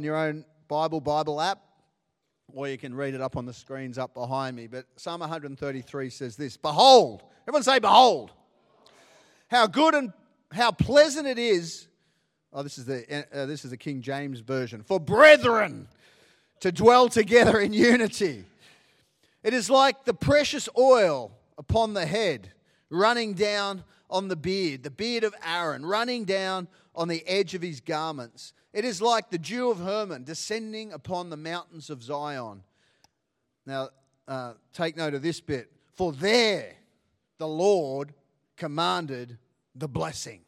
in your own Bible app, or you can read it up on the screens up behind me. But Psalm 133 says this: Behold, everyone say behold, how good and how pleasant it is. Oh, this is the King James version. For brethren to dwell together in unity. It is like the precious oil upon the head, running down on the beard of Aaron, running down on the edge of his garments. It is like the dew of Hermon descending upon the mountains of Zion. Now, take note of this bit. For there the Lord commanded the blessing.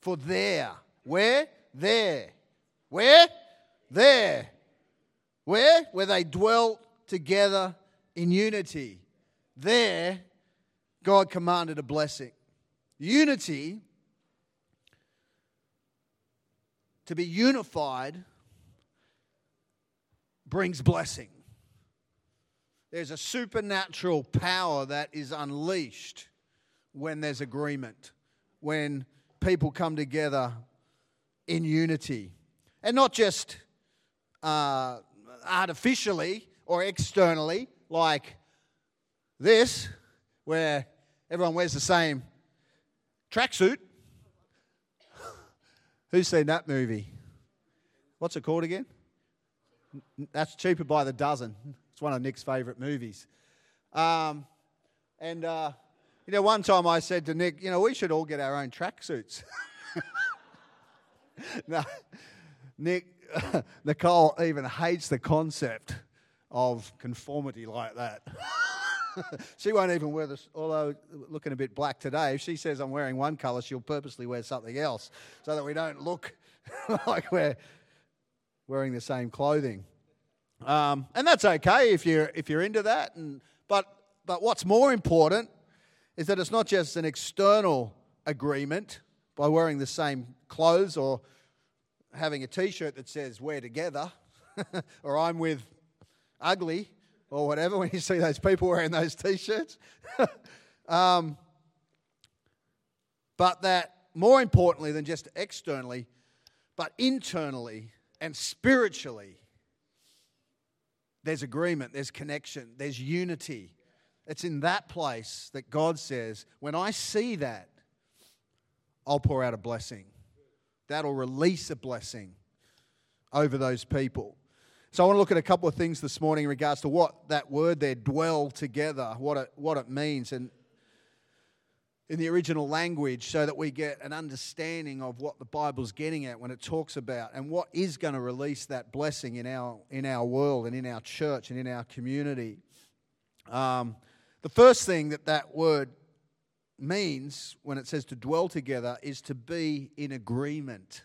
For there. Where? There. Where? There. Where? Where they dwelt together in unity. There, God commanded a blessing. Unity, to be unified, brings blessing. There's a supernatural power that is unleashed when there's agreement, when people come together in unity. And not just artificially or externally, like this, where everyone wears the same tracksuit. Who's seen that movie? What's it called again? That's Cheaper by the Dozen. It's one of Nick's favourite movies. One time I said to Nick, we should all get our own tracksuits. No, Nicole even hates the concept of conformity like that. She won't even wear this, although looking a bit black today. If she says I'm wearing one colour, she'll purposely wear something else so that we don't look like we're wearing the same clothing. And that's okay if you're into that. But what's more important is that it's not just an external agreement by wearing the same clothes or having a T-shirt that says we're together or I'm with ugly or whatever, when you see those people wearing those T-shirts. But that more importantly than just externally, but internally and spiritually, there's agreement, there's connection, there's unity. It's in that place that God says, when I see that, I'll pour out a blessing. That'll release a blessing over those people. So I want to look at a couple of things this morning in regards to what that word there, dwell together, what it means and in the original language, so that we get an understanding of what the Bible's getting at when it talks about and what is going to release that blessing in our world and in our church and in our community. The first thing that word means when it says to dwell together is to be in agreement.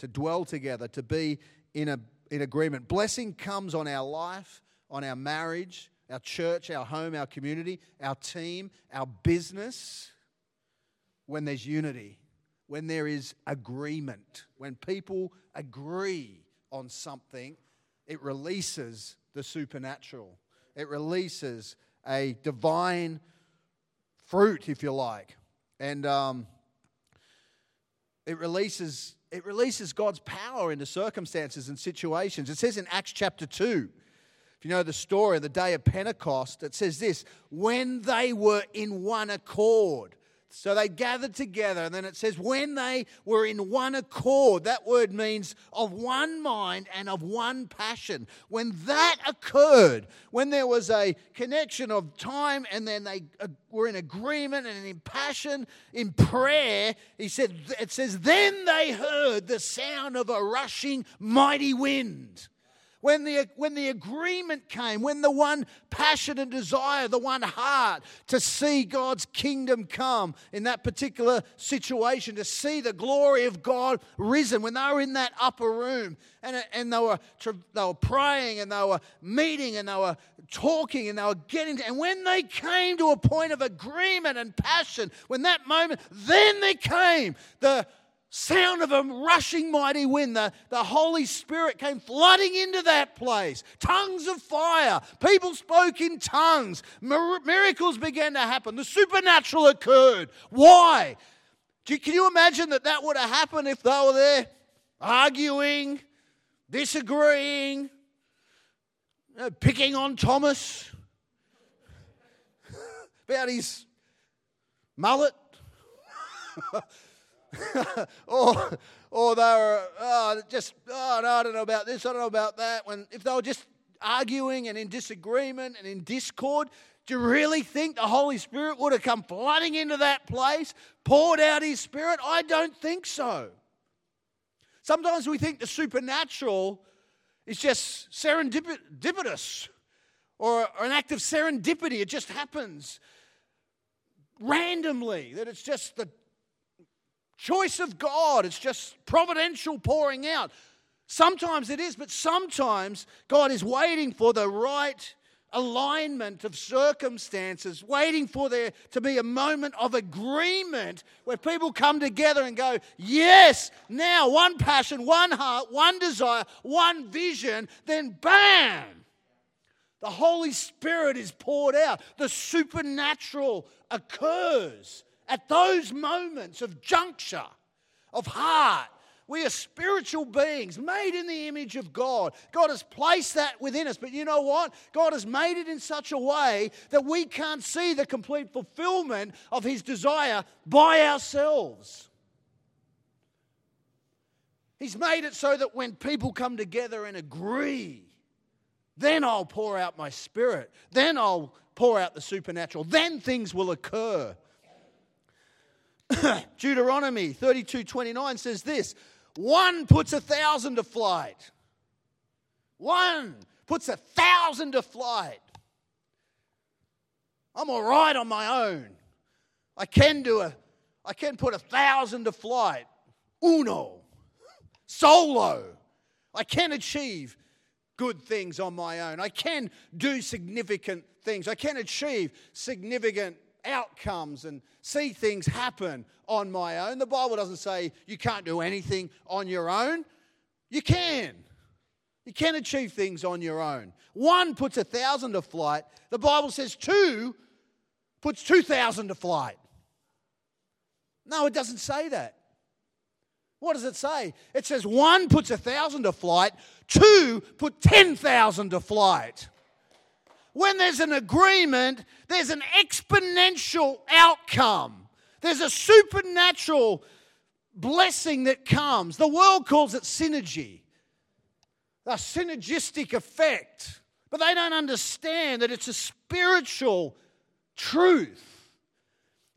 To dwell together, to be in agreement. Blessing comes on our life, on our marriage, our church, our home, our community, our team, our business, when there's unity, when there is agreement. When people agree on something, it releases the supernatural. It releases a divine fruit, if you like, and it releases God's power into circumstances and situations. It says in Acts chapter 2, if you know the story of the day of Pentecost, it says this: when they were in one accord, so they gathered together, and then it says when they were in one accord. That word means of one mind and of one passion. When that occurred, when there was a connection of time and then they were in agreement and in passion, in prayer, it says, then they heard the sound of a rushing mighty wind. When the agreement came, when the one passion and desire, the one heart to see God's kingdom come in that particular situation, to see the glory of God risen, when they were in that upper room and they were praying and they were meeting and they were talking and they were and when they came to a point of agreement and passion, when that moment, then there came the sound of a rushing mighty wind. The Holy Spirit came flooding into that place. Tongues of fire. People spoke in tongues. Miracles began to happen. The supernatural occurred. Why? Can you imagine that would have happened if they were there arguing, disagreeing, picking on Thomas about his mullet. or they were no, I don't know about this, I don't know about that. When if they were just arguing and in disagreement and in discord, do you really think the Holy Spirit would have come flooding into that place, poured out his Spirit? I don't think so. Sometimes we think the supernatural is just serendipitous or an act of serendipity. It just happens randomly, that it's just the choice of God. It's just providential pouring out. Sometimes it is, but sometimes God is waiting for the right alignment of circumstances, waiting for there to be a moment of agreement where people come together and go, yes, now one passion, one heart, one desire, one vision, then bam! The Holy Spirit is poured out. The supernatural occurs at those moments of juncture, of heart. We are spiritual beings made in the image of God. God has placed that within us. But you know what? God has made it in such a way that we can't see the complete fulfillment of His desire by ourselves. He's made it so that when people come together and agree, then I'll pour out my Spirit. Then I'll pour out the supernatural. Then things will occur. Deuteronomy 32:29 says this, one puts 1,000 to flight. One puts 1,000 to flight. I'm all right on my own. I can put 1,000 to flight. Uno. Solo. I can achieve good things on my own. I can do significant things. I can achieve significant outcomes and see things happen on my own. The Bible doesn't say you can't do anything on your own. You can. You can achieve things on your own. One puts 1,000 to flight. The Bible says two puts 2,000 to flight. No, it doesn't say that. What does it say? It says one puts 1,000 to flight, two put 10,000 to flight. When there's an agreement, there's an exponential outcome. There's a supernatural blessing that comes. The world calls it synergy, a synergistic effect. But they don't understand that it's a spiritual truth,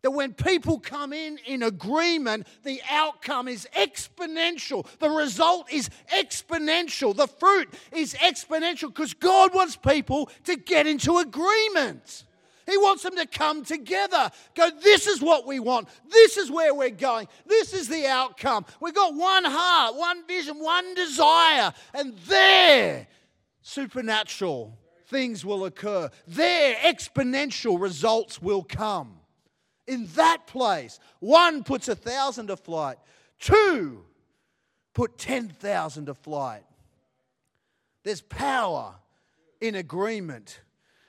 that when people come in agreement, the outcome is exponential. The result is exponential. The fruit is exponential because God wants people to get into agreement. He wants them to come together, go, this is what we want. This is where we're going. This is the outcome. We've got one heart, one vision, one desire, and there, supernatural things will occur. There, exponential results will come. In that place, one puts 1,000 to flight, two put 10,000 to flight. There's power in agreement.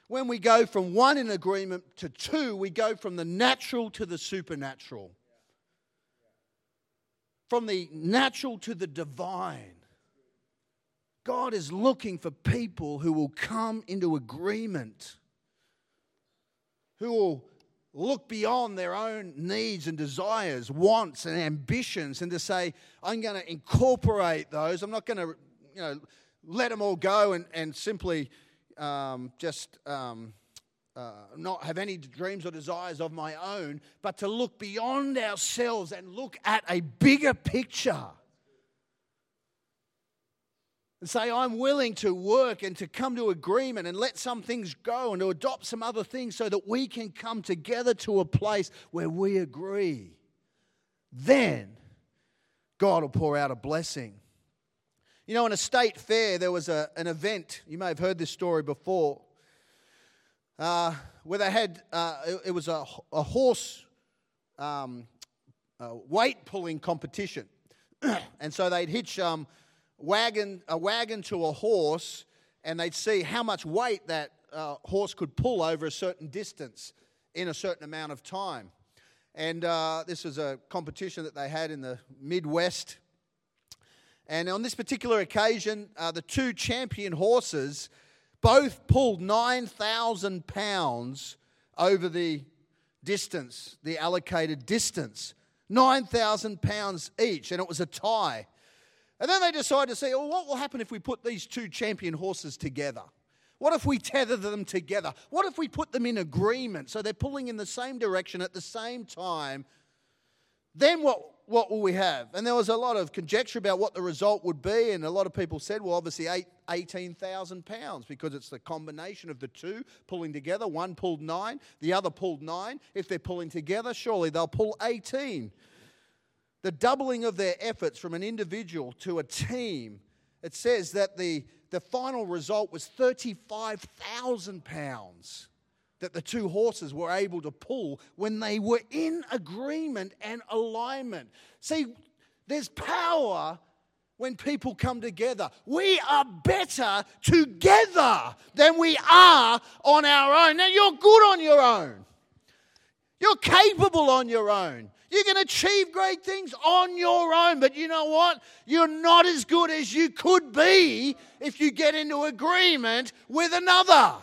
When we go from one in agreement to two, we go from the natural to the supernatural. From the natural to the divine. God is looking for people who will come into agreement, who will look beyond their own needs and desires, wants and ambitions, and to say, I'm going to incorporate those. I'm not going to, let them all go and simply... not have any dreams or desires of my own, but to look beyond ourselves and look at a bigger picture. And say, I'm willing to work and to come to agreement and let some things go and to adopt some other things so that we can come together to a place where we agree. Then God will pour out a blessing. You know, in a state fair, there was an event, you may have heard this story before, where they had, it was a horse weight-pulling competition. And so they'd hitch a wagon to a horse, and they'd see how much weight that horse could pull over a certain distance in a certain amount of time. And this was a competition that they had in the Midwest. And on this particular occasion, the two champion horses both pulled 9,000 pounds over the distance, the allocated distance. 9,000 pounds each, and it was a tie. And then they decided to say, well, what will happen if we put these two champion horses together? What if we tether them together? What if we put them in agreement so they're pulling in the same direction at the same time? Then what will we have? And there was a lot of conjecture about what the result would be, and a lot of people said, well, obviously 18,000 pounds, because it's the combination of the two pulling together. One pulled 9, the other pulled 9. If they're pulling together, surely they'll pull 18. The doubling of their efforts from an individual to a team. It says that the final result was 35,000 pounds that the two horses were able to pull when they were in agreement and alignment. See, there's power when people come together. We are better together than we are on our own. Now, you're good on your own. You're capable on your own. You can achieve great things on your own. But you know what? You're not as good as you could be if you get into agreement with another.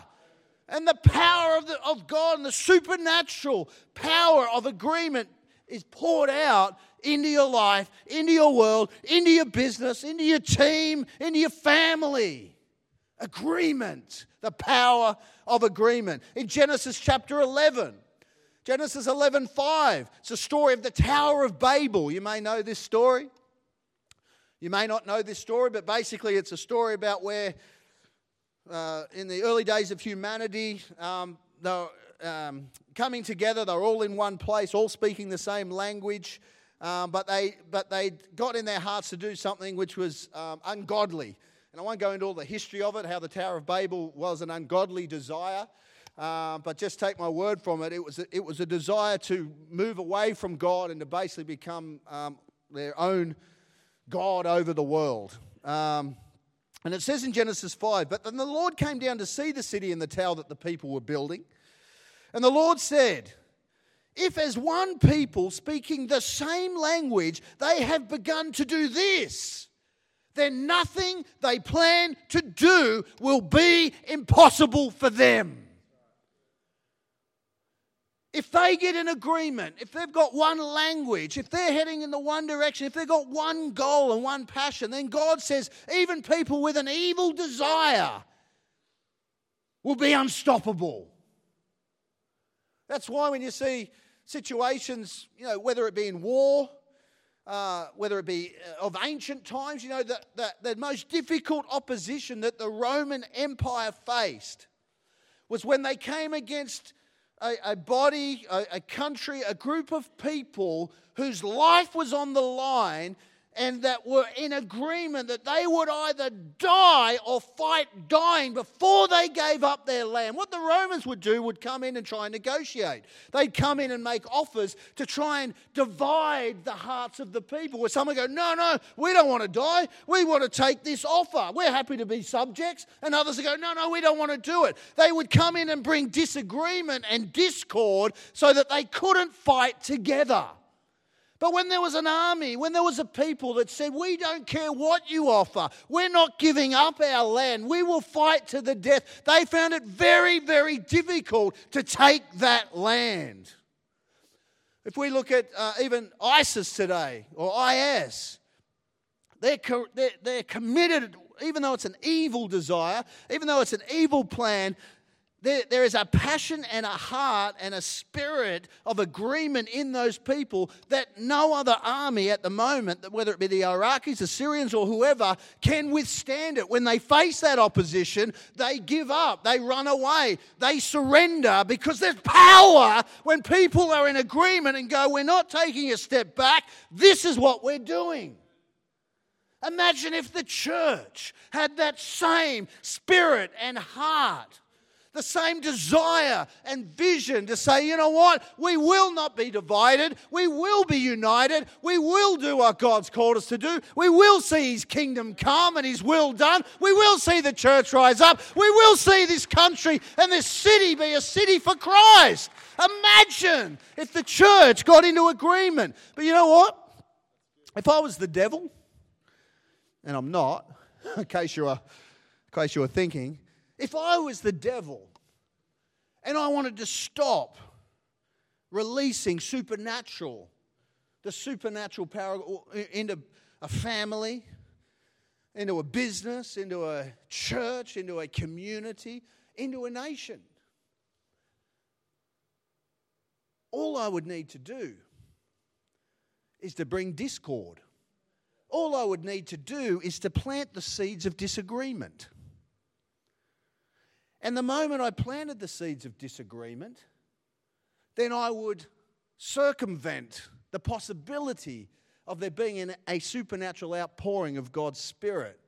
And the power of God and the supernatural power of agreement is poured out into your life, into your world, into your business, into your team, into your family. Agreement, the power of agreement. In Genesis chapter 11, Genesis 11:5, it's a story of the Tower of Babel. You may know this story. You may not know this story, but basically it's a story about where in the early days of humanity, they were coming together. They were all in one place, all speaking the same language, but they got in their hearts to do something which was ungodly. And I won't go into all the history of it, how the Tower of Babel was an ungodly desire, but just take my word from it. It was a desire to move away from God and to basically become their own god over the world. And it says in Genesis 5, but then the Lord came down to see the city and the tower that the people were building. And the Lord said, if as one people speaking the same language, they have begun to do this, then nothing they plan to do will be impossible for them. If they get in agreement, if they've got one language, if they're heading in the one direction, if they've got one goal and one passion, then God says even people with an evil desire will be unstoppable. That's why when you see situations, you know, whether it be in war, whether it be of ancient times, you know, the most difficult opposition that the Roman Empire faced was when they came against a body, a country, a group of people whose life was on the line and that were in agreement that they would either die or fight dying before they gave up their land. What the Romans would do would come in and try and negotiate. They'd come in and make offers to try and divide the hearts of the people, where some would go, no, we don't want to die. We want to take this offer. We're happy to be subjects. And others would go, no, we don't want to do it. They would come in and bring disagreement and discord so that they couldn't fight together. But when there was an army, when there was a people that said, we don't care what you offer, we're not giving up our land, we will fight to the death, they found it very, very difficult to take that land. If we look at even ISIS today, or IS, they're committed, even though it's an evil desire, even though it's an evil plan, There is a passion and a heart and a spirit of agreement in those people that no other army at the moment, whether it be the Iraqis, the Syrians or whoever, can withstand it. When they face that opposition, they give up, they run away, they surrender, because there's power when people are in agreement and go, we're not taking a step back, this is what we're doing. Imagine if the church had that same spirit and heart, the same desire and vision to say, you know what, we will not be divided, we will be united, we will do what God's called us to do, we will see His kingdom come and His will done, we will see the church rise up, we will see this country and this city be a city for Christ. Imagine if the church got into agreement. But you know what? If I was the devil and I'm not, in case you were thinking, if I was the devil and I wanted to stop releasing the supernatural power into a family, into a business, into a church, into a community, into a nation, all I would need to do is to bring discord. All I would need to do is to plant the seeds of disagreement. And the moment I planted the seeds of disagreement, then I would circumvent the possibility of there being a supernatural outpouring of God's Spirit,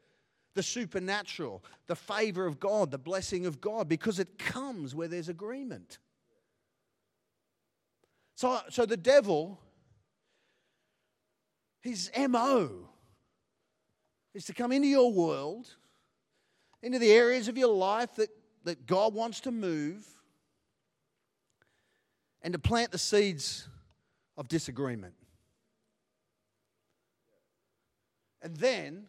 the supernatural, the favor of God, the blessing of God, because it comes where there's agreement. So the devil, his MO is to come into your world, into the areas of your life that God wants to move, and to plant the seeds of disagreement. And then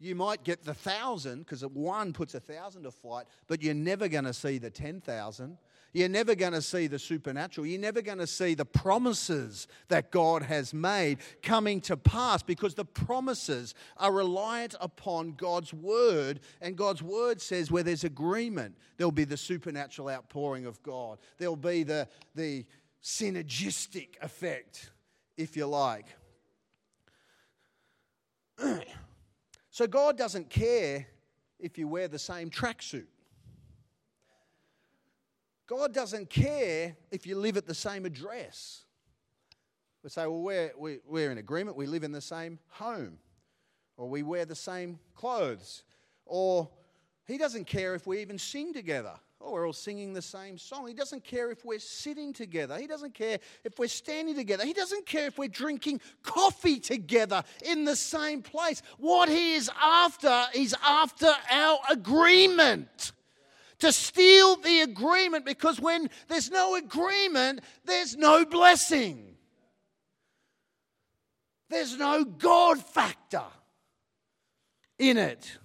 you might get the 1,000, because one puts 1,000 to flight, but you're never going to see the 10,000. You're never going to see the supernatural. You're never going to see the promises that God has made coming to pass, because the promises are reliant upon God's word, and God's word says where there's agreement, there'll be the supernatural outpouring of God. There'll be the synergistic effect, if you like. So God doesn't care if you wear the same tracksuit. God doesn't care if you live at the same address. We say, well, we're in agreement. We live in the same home, or we wear the same clothes, or He doesn't care if we even sing together. Oh, we're all singing the same song. He doesn't care if we're sitting together. He doesn't care if we're standing together. He doesn't care if we're drinking coffee together in the same place. What He is after, He's after our agreement. To steal the agreement, because when there's no agreement, there's no blessing. There's no God factor in it.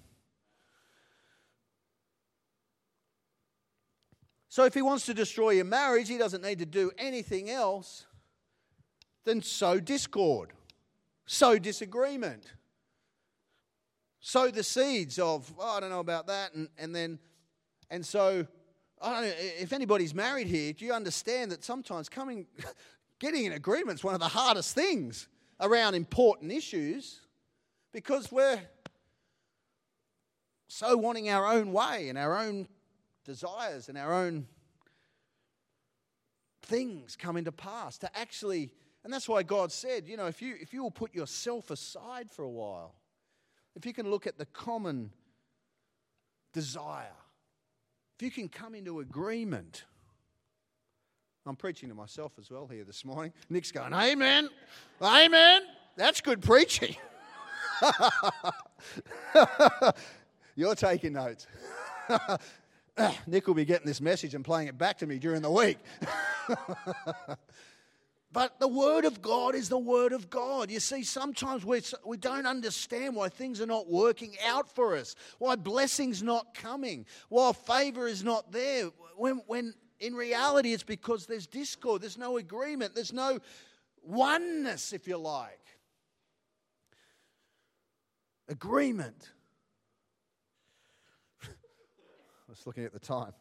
So if He wants to destroy your marriage, He doesn't need to do anything else than sow discord, sow disagreement, sow the seeds of, oh, I don't know about that, and so, I don't know, if anybody's married here, do you understand that sometimes getting in agreement is one of the hardest things around important issues, because we're so wanting our own way and our own desires and our own things coming to pass to actually, and that's why God said, you know, if you will put yourself aside for a while, if you can look at the common desire, if you can come into agreement. I'm preaching to myself as well here this morning. Nick's going, amen, amen. That's good preaching. You're taking notes. Nick will be getting this message and playing it back to me during the week. But the Word of God is the Word of God. You see, sometimes we don't understand why things are not working out for us, why blessing's not coming, why favor is not there, when in reality it's because there's discord, there's no agreement, there's no oneness, if you like. Agreement. I was looking at the time.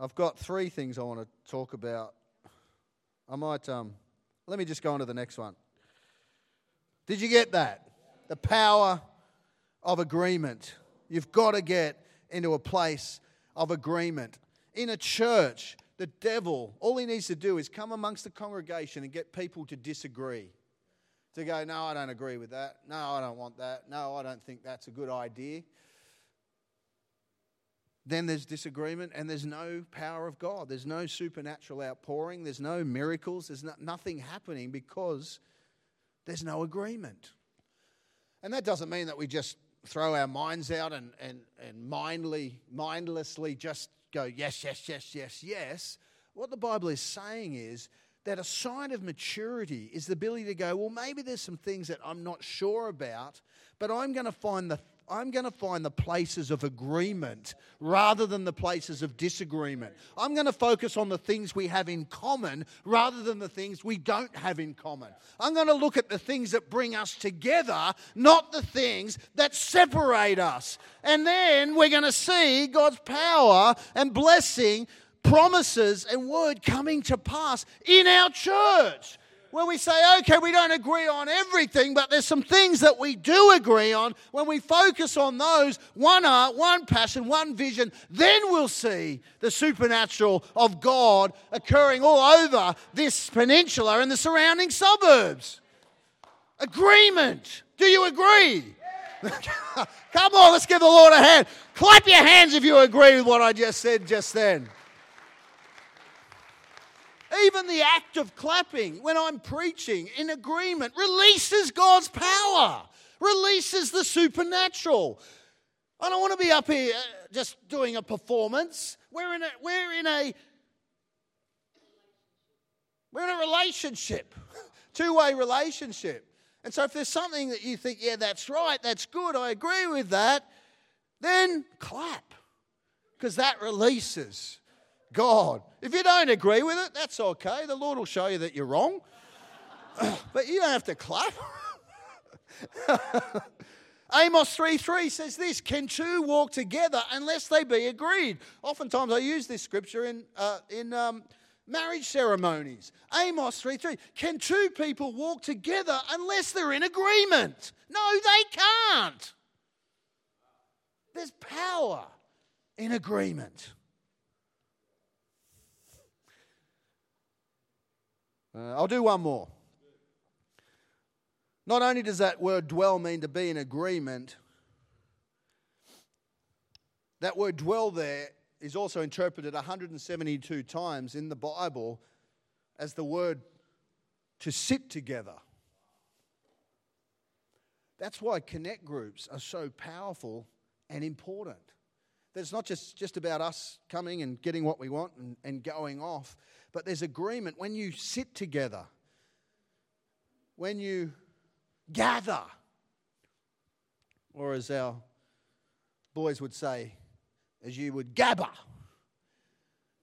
I've got three things I want to talk about. I might, let me just go on to the next one. Did you get that? The power of agreement. You've got to get into a place of agreement. In a church, the devil, all he needs to do is come amongst the congregation and get people to disagree. To go, no, I don't agree with that. No, I don't want that. No, I don't think that's a good idea. Then there's disagreement, and there's no power of God. There's no supernatural outpouring. There's no miracles. There's nothing happening because there's no agreement. And that doesn't mean that we just throw our minds out and mindlessly just go, yes, yes, yes, yes, yes. What the Bible is saying is that a sign of maturity is the ability to go, well, maybe there's some things that I'm not sure about, but I'm going to find the places of agreement rather than the places of disagreement. I'm going to focus on the things we have in common rather than the things we don't have in common. I'm going to look at the things that bring us together, not the things that separate us. And then we're going to see God's power and blessing, promises and word coming to pass in our church. When we say, okay, we don't agree on everything, but there's some things that we do agree on. When we focus on those, one art, one passion, one vision, then we'll see the supernatural of God occurring all over this peninsula and the surrounding suburbs. Agreement. Do you agree? Yeah. Come on, let's give the Lord a hand. Clap your hands if you agree with what I just said just then. Even the act of clapping when I'm preaching in agreement releases God's power, releases the supernatural. I don't want to be up here just doing a performance. We're in a relationship, two-way relationship. And so if there's something that you think, yeah, that's right, that's good, I agree with that, then clap, because that releases God. If you don't agree with it, that's okay. The Lord will show you that you're wrong. But you don't have to clap. Amos 3:3 says this, can two walk together unless they be agreed? Oftentimes I use this scripture in marriage ceremonies. Amos 3:3, can two people walk together unless they're in agreement? No, they can't. There's power in agreement. I'll do one more. Not only does that word dwell mean to be in agreement, that word dwell there is also interpreted 172 times in the Bible as the word to sit together. That's why connect groups are so powerful and important. That it's not just about us coming and getting what we want and going off, but there's agreement when you sit together, when you gather, or as our boys would say, as you would gabba.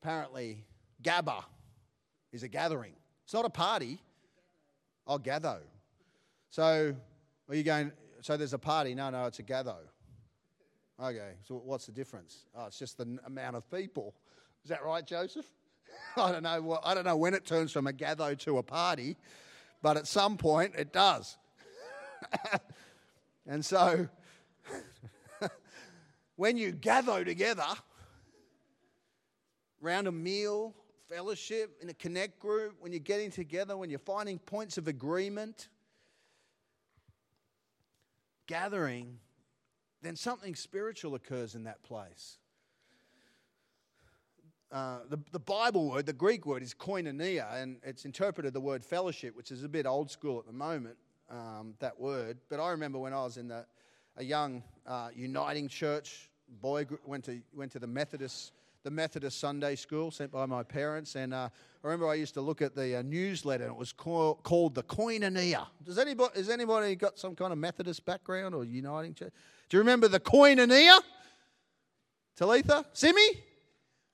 Apparently, gabba is a gathering. It's not a party. I'll gather. So, are you going, so there's a party? No, it's a gather. Okay, so what's the difference? Oh, it's just the amount of people. Is that right, Joseph? I don't know when it turns from a gather to a party, but at some point it does. And so when you gather together round a meal, fellowship, in a connect group, when you're getting together, when you're finding points of agreement, gathering, then something spiritual occurs in that place. The Bible word, the Greek word, is koinonia, and it's interpreted the word fellowship, which is a bit old school at the moment, that word. But I remember when I was in a young uniting church, boy went to the Methodist Sunday school sent by my parents, and I remember I used to look at the newsletter, and it was called the koinonia. Has anybody got some kind of Methodist background or uniting church? Do you remember the koinonia? Talitha? Simi?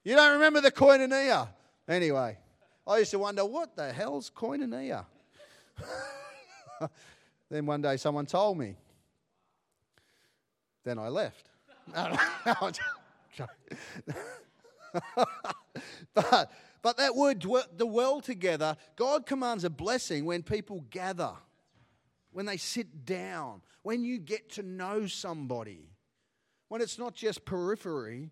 You don't remember the koinonia? Anyway, I used to wonder, what the hell's koinonia? Then one day someone told me. Then I left. But that word, dwell together, God commands a blessing when people gather, when they sit down, when you get to know somebody, when it's not just periphery,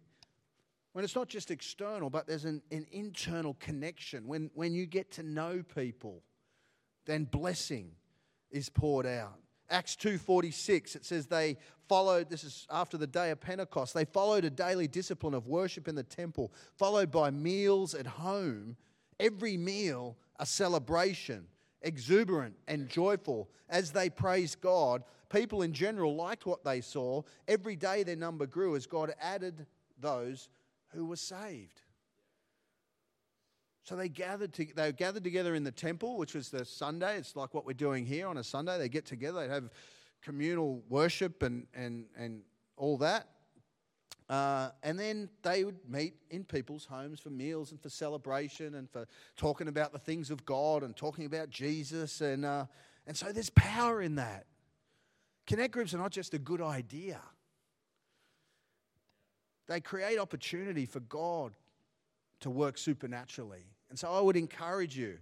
when it's not just external, but there's an internal connection. When you get to know people, then blessing is poured out. Acts 2:46, it says they followed, this is after the day of Pentecost, they followed a daily discipline of worship in the temple, followed by meals at home. Every meal a celebration, exuberant and joyful, as they praised God. People in general liked what they saw. Every day their number grew as God added those who were saved. So they gathered together in the temple, which was the Sunday. It's like what we're doing here on a Sunday. They get together, they have communal worship and all that. And then they would meet in people's homes for meals and for celebration and for talking about the things of God and talking about Jesus. And so there's power in that. Connect groups are not just a good idea. They create opportunity for God to work supernaturally. And so I would encourage you,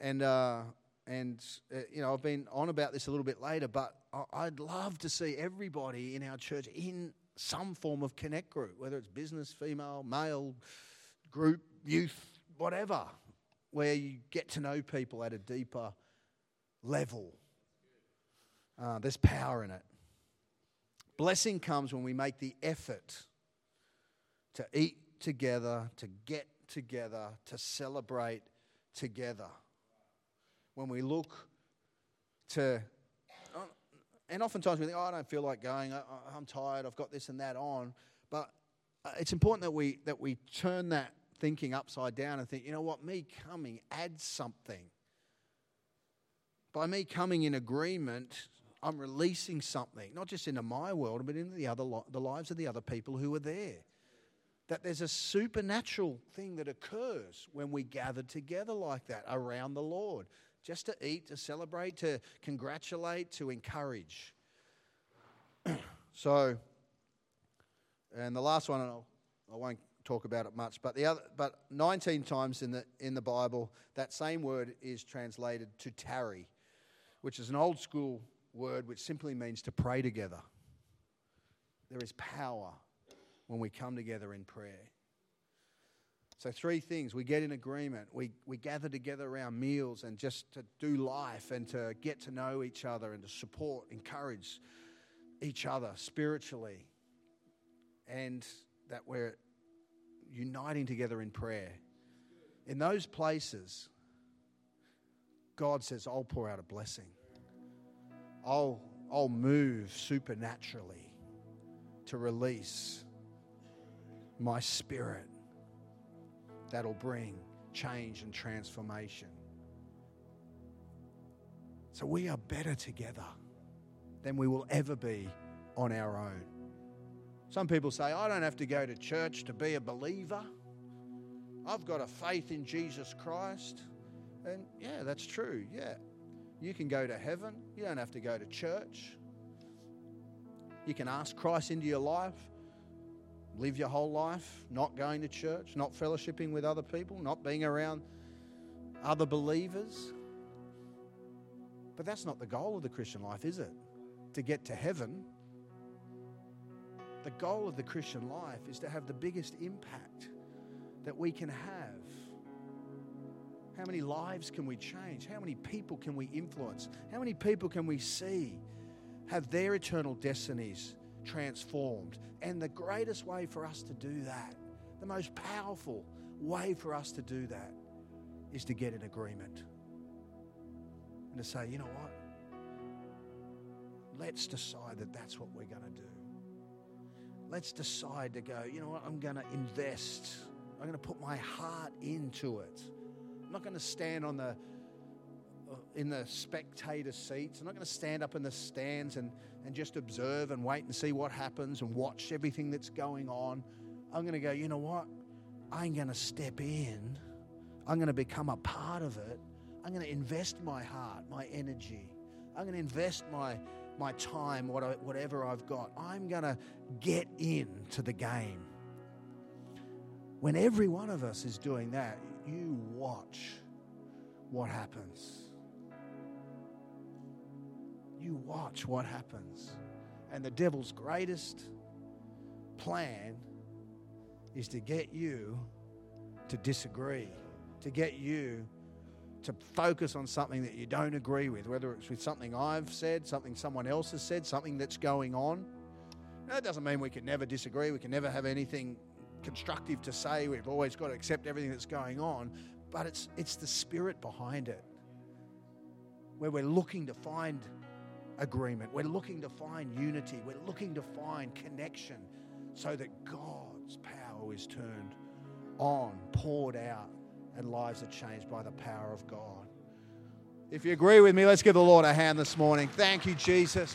I've been on about this a little bit later, but I'd love to see everybody in our church in some form of connect group, whether it's business, female, male, group, youth, whatever, where you get to know people at a deeper level. There's power in it. Blessing comes when we make the effort to eat together, to get together, to celebrate together. When we look to, and oftentimes we think, I don't feel like going, I'm tired, I've got this and that on. But it's important that we turn that thinking upside down and think, you know what, me coming adds something. By me coming in agreement, I'm releasing something, not just into my world, but into the lives of the other people who are there. That there's a supernatural thing that occurs when we gather together like that around the Lord, just to eat, to celebrate, to congratulate, to encourage. So, and the last one, and I won't talk about it much, but 19 times in the Bible, that same word is translated to tarry, which is an old school word which simply means to pray together. There is power when we come together in prayer. So three things: we get in agreement, we gather together around meals and just to do life and to get to know each other and to support, encourage each other spiritually, and that we're uniting together in prayer. In those places, God says, I'll pour out a blessing. I'll move supernaturally to release my spirit that'll bring change and transformation. So we are better together than we will ever be on our own. Some people say, I don't have to go to church to be a believer. I've got a faith in Jesus Christ. And yeah, that's true. Yeah, you can go to heaven. You don't have to go to church. You can ask Christ into your life, live your whole life not going to church, not fellowshipping with other people, not being around other believers. But that's not the goal of the Christian life, is it? To get to heaven. The goal of the Christian life is to have the biggest impact that we can have. How many lives can we change? How many people can we influence? How many people can we see have their eternal destinies transformed? And the greatest way for us to do that, the most powerful way for us to do that, is to get in agreement and to say, you know what? Let's decide that that's what we're going to do. Let's decide to go, you know what, I'm going to invest. I'm going to put my heart into it. I'm not going to stand in the spectator seats. I'm not going to stand up in the stands and just observe and wait and see what happens and watch everything that's going on. I'm going to go, you know what, I'm going to step in. I'm going to become a part of it. I'm going to invest my heart, my energy. I'm going to invest my time, whatever I've got. I'm going to get into the game. When every one of us is doing that, you watch what happens. You watch what happens. And the devil's greatest plan is to get you to disagree, to get you to focus on something that you don't agree with, whether it's with something I've said, something someone else has said, something that's going on. Now, that doesn't mean we can never disagree. We can never have anything constructive to say. We've always got to accept everything that's going on. But it's the spirit behind it, where we're looking to find agreement. We're looking to find unity. We're looking to find connection so that God's power is turned on, poured out and lives are changed by the power of God. If you agree with me, let's give the Lord a hand this morning. Thank you, Jesus.